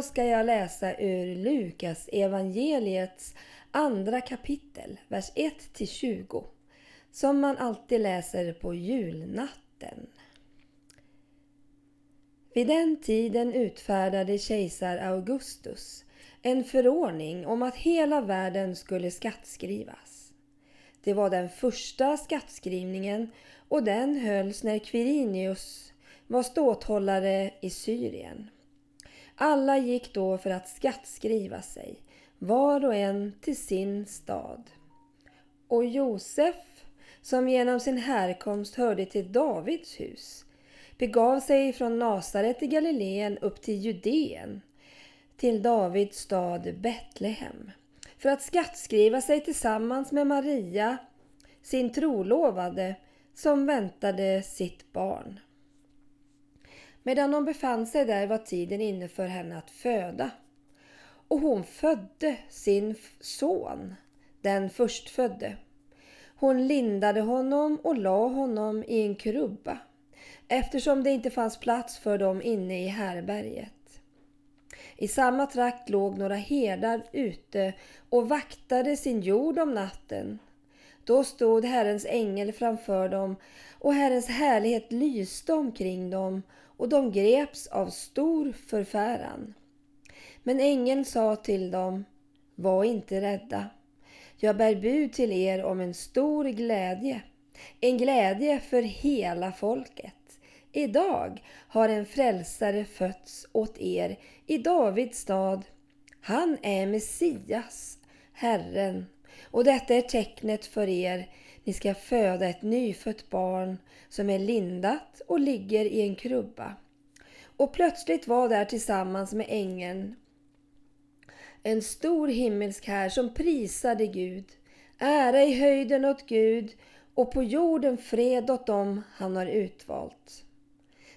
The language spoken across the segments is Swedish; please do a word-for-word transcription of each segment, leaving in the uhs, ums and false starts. Idag ska jag läsa ur Lukas evangeliets andra kapitel, vers ett till tjugo, som man alltid läser på julnatten. Vid den tiden utfärdade kejsar Augustus en förordning om att hela världen skulle skattskrivas. Det var den första skattskrivningen och den hölls när Quirinius var ståthållare i Syrien. Alla gick då för att skattskriva sig, var och en till sin stad. Och Josef, som genom sin härkomst hörde till Davids hus, begav sig från Nasaret i Galileen upp till Judeen, till Davids stad Betlehem, för att skattskriva sig tillsammans med Maria, sin trolovade, som väntade sitt barn. Medan hon befann sig där var tiden inne för henne att föda. Och hon födde sin son, den förstfödde. Hon lindade honom och la honom i en krubba, eftersom det inte fanns plats för dem inne i härberget. I samma trakt låg några herdar ute och vaktade sin jord om natten. Då stod Herrens ängel framför dem och Herrens härlighet lyste omkring dem och de greps av stor förfäran. Men ängeln sa till dem, var inte rädda. Jag bär bud till er om en stor glädje, en glädje för hela folket. Idag har en frälsare fötts åt er i Davids stad. Han är Messias, Herren. Och detta är tecknet för er, ni ska föda ett nyfött barn som är lindat och ligger i en krubba. Och plötsligt var där tillsammans med ängeln en stor himmelsk här som prisade Gud. Ära i höjden åt Gud och på jorden fred åt dem han har utvalt.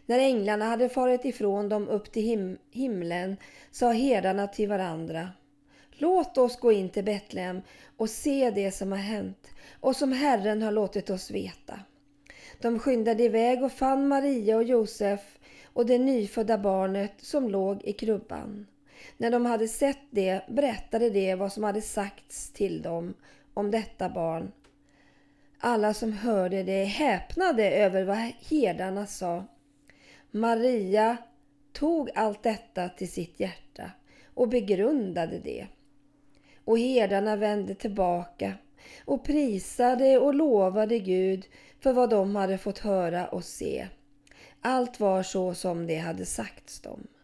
När änglarna hade farit ifrån dem upp till him- himlen sa herdarna till varandra. Låt oss gå in till Betlehem och se det som har hänt och som Herren har låtit oss veta. De skyndade iväg och fann Maria och Josef och det nyfödda barnet som låg i krubban. När de hade sett det berättade de vad som hade sagts till dem om detta barn. Alla som hörde det häpnade över vad herdarna sa. Maria tog allt detta till sitt hjärta och begrundade det. Och herdarna vände tillbaka och prisade och lovade Gud för vad de hade fått höra och se. Allt var så som det hade sagts dem.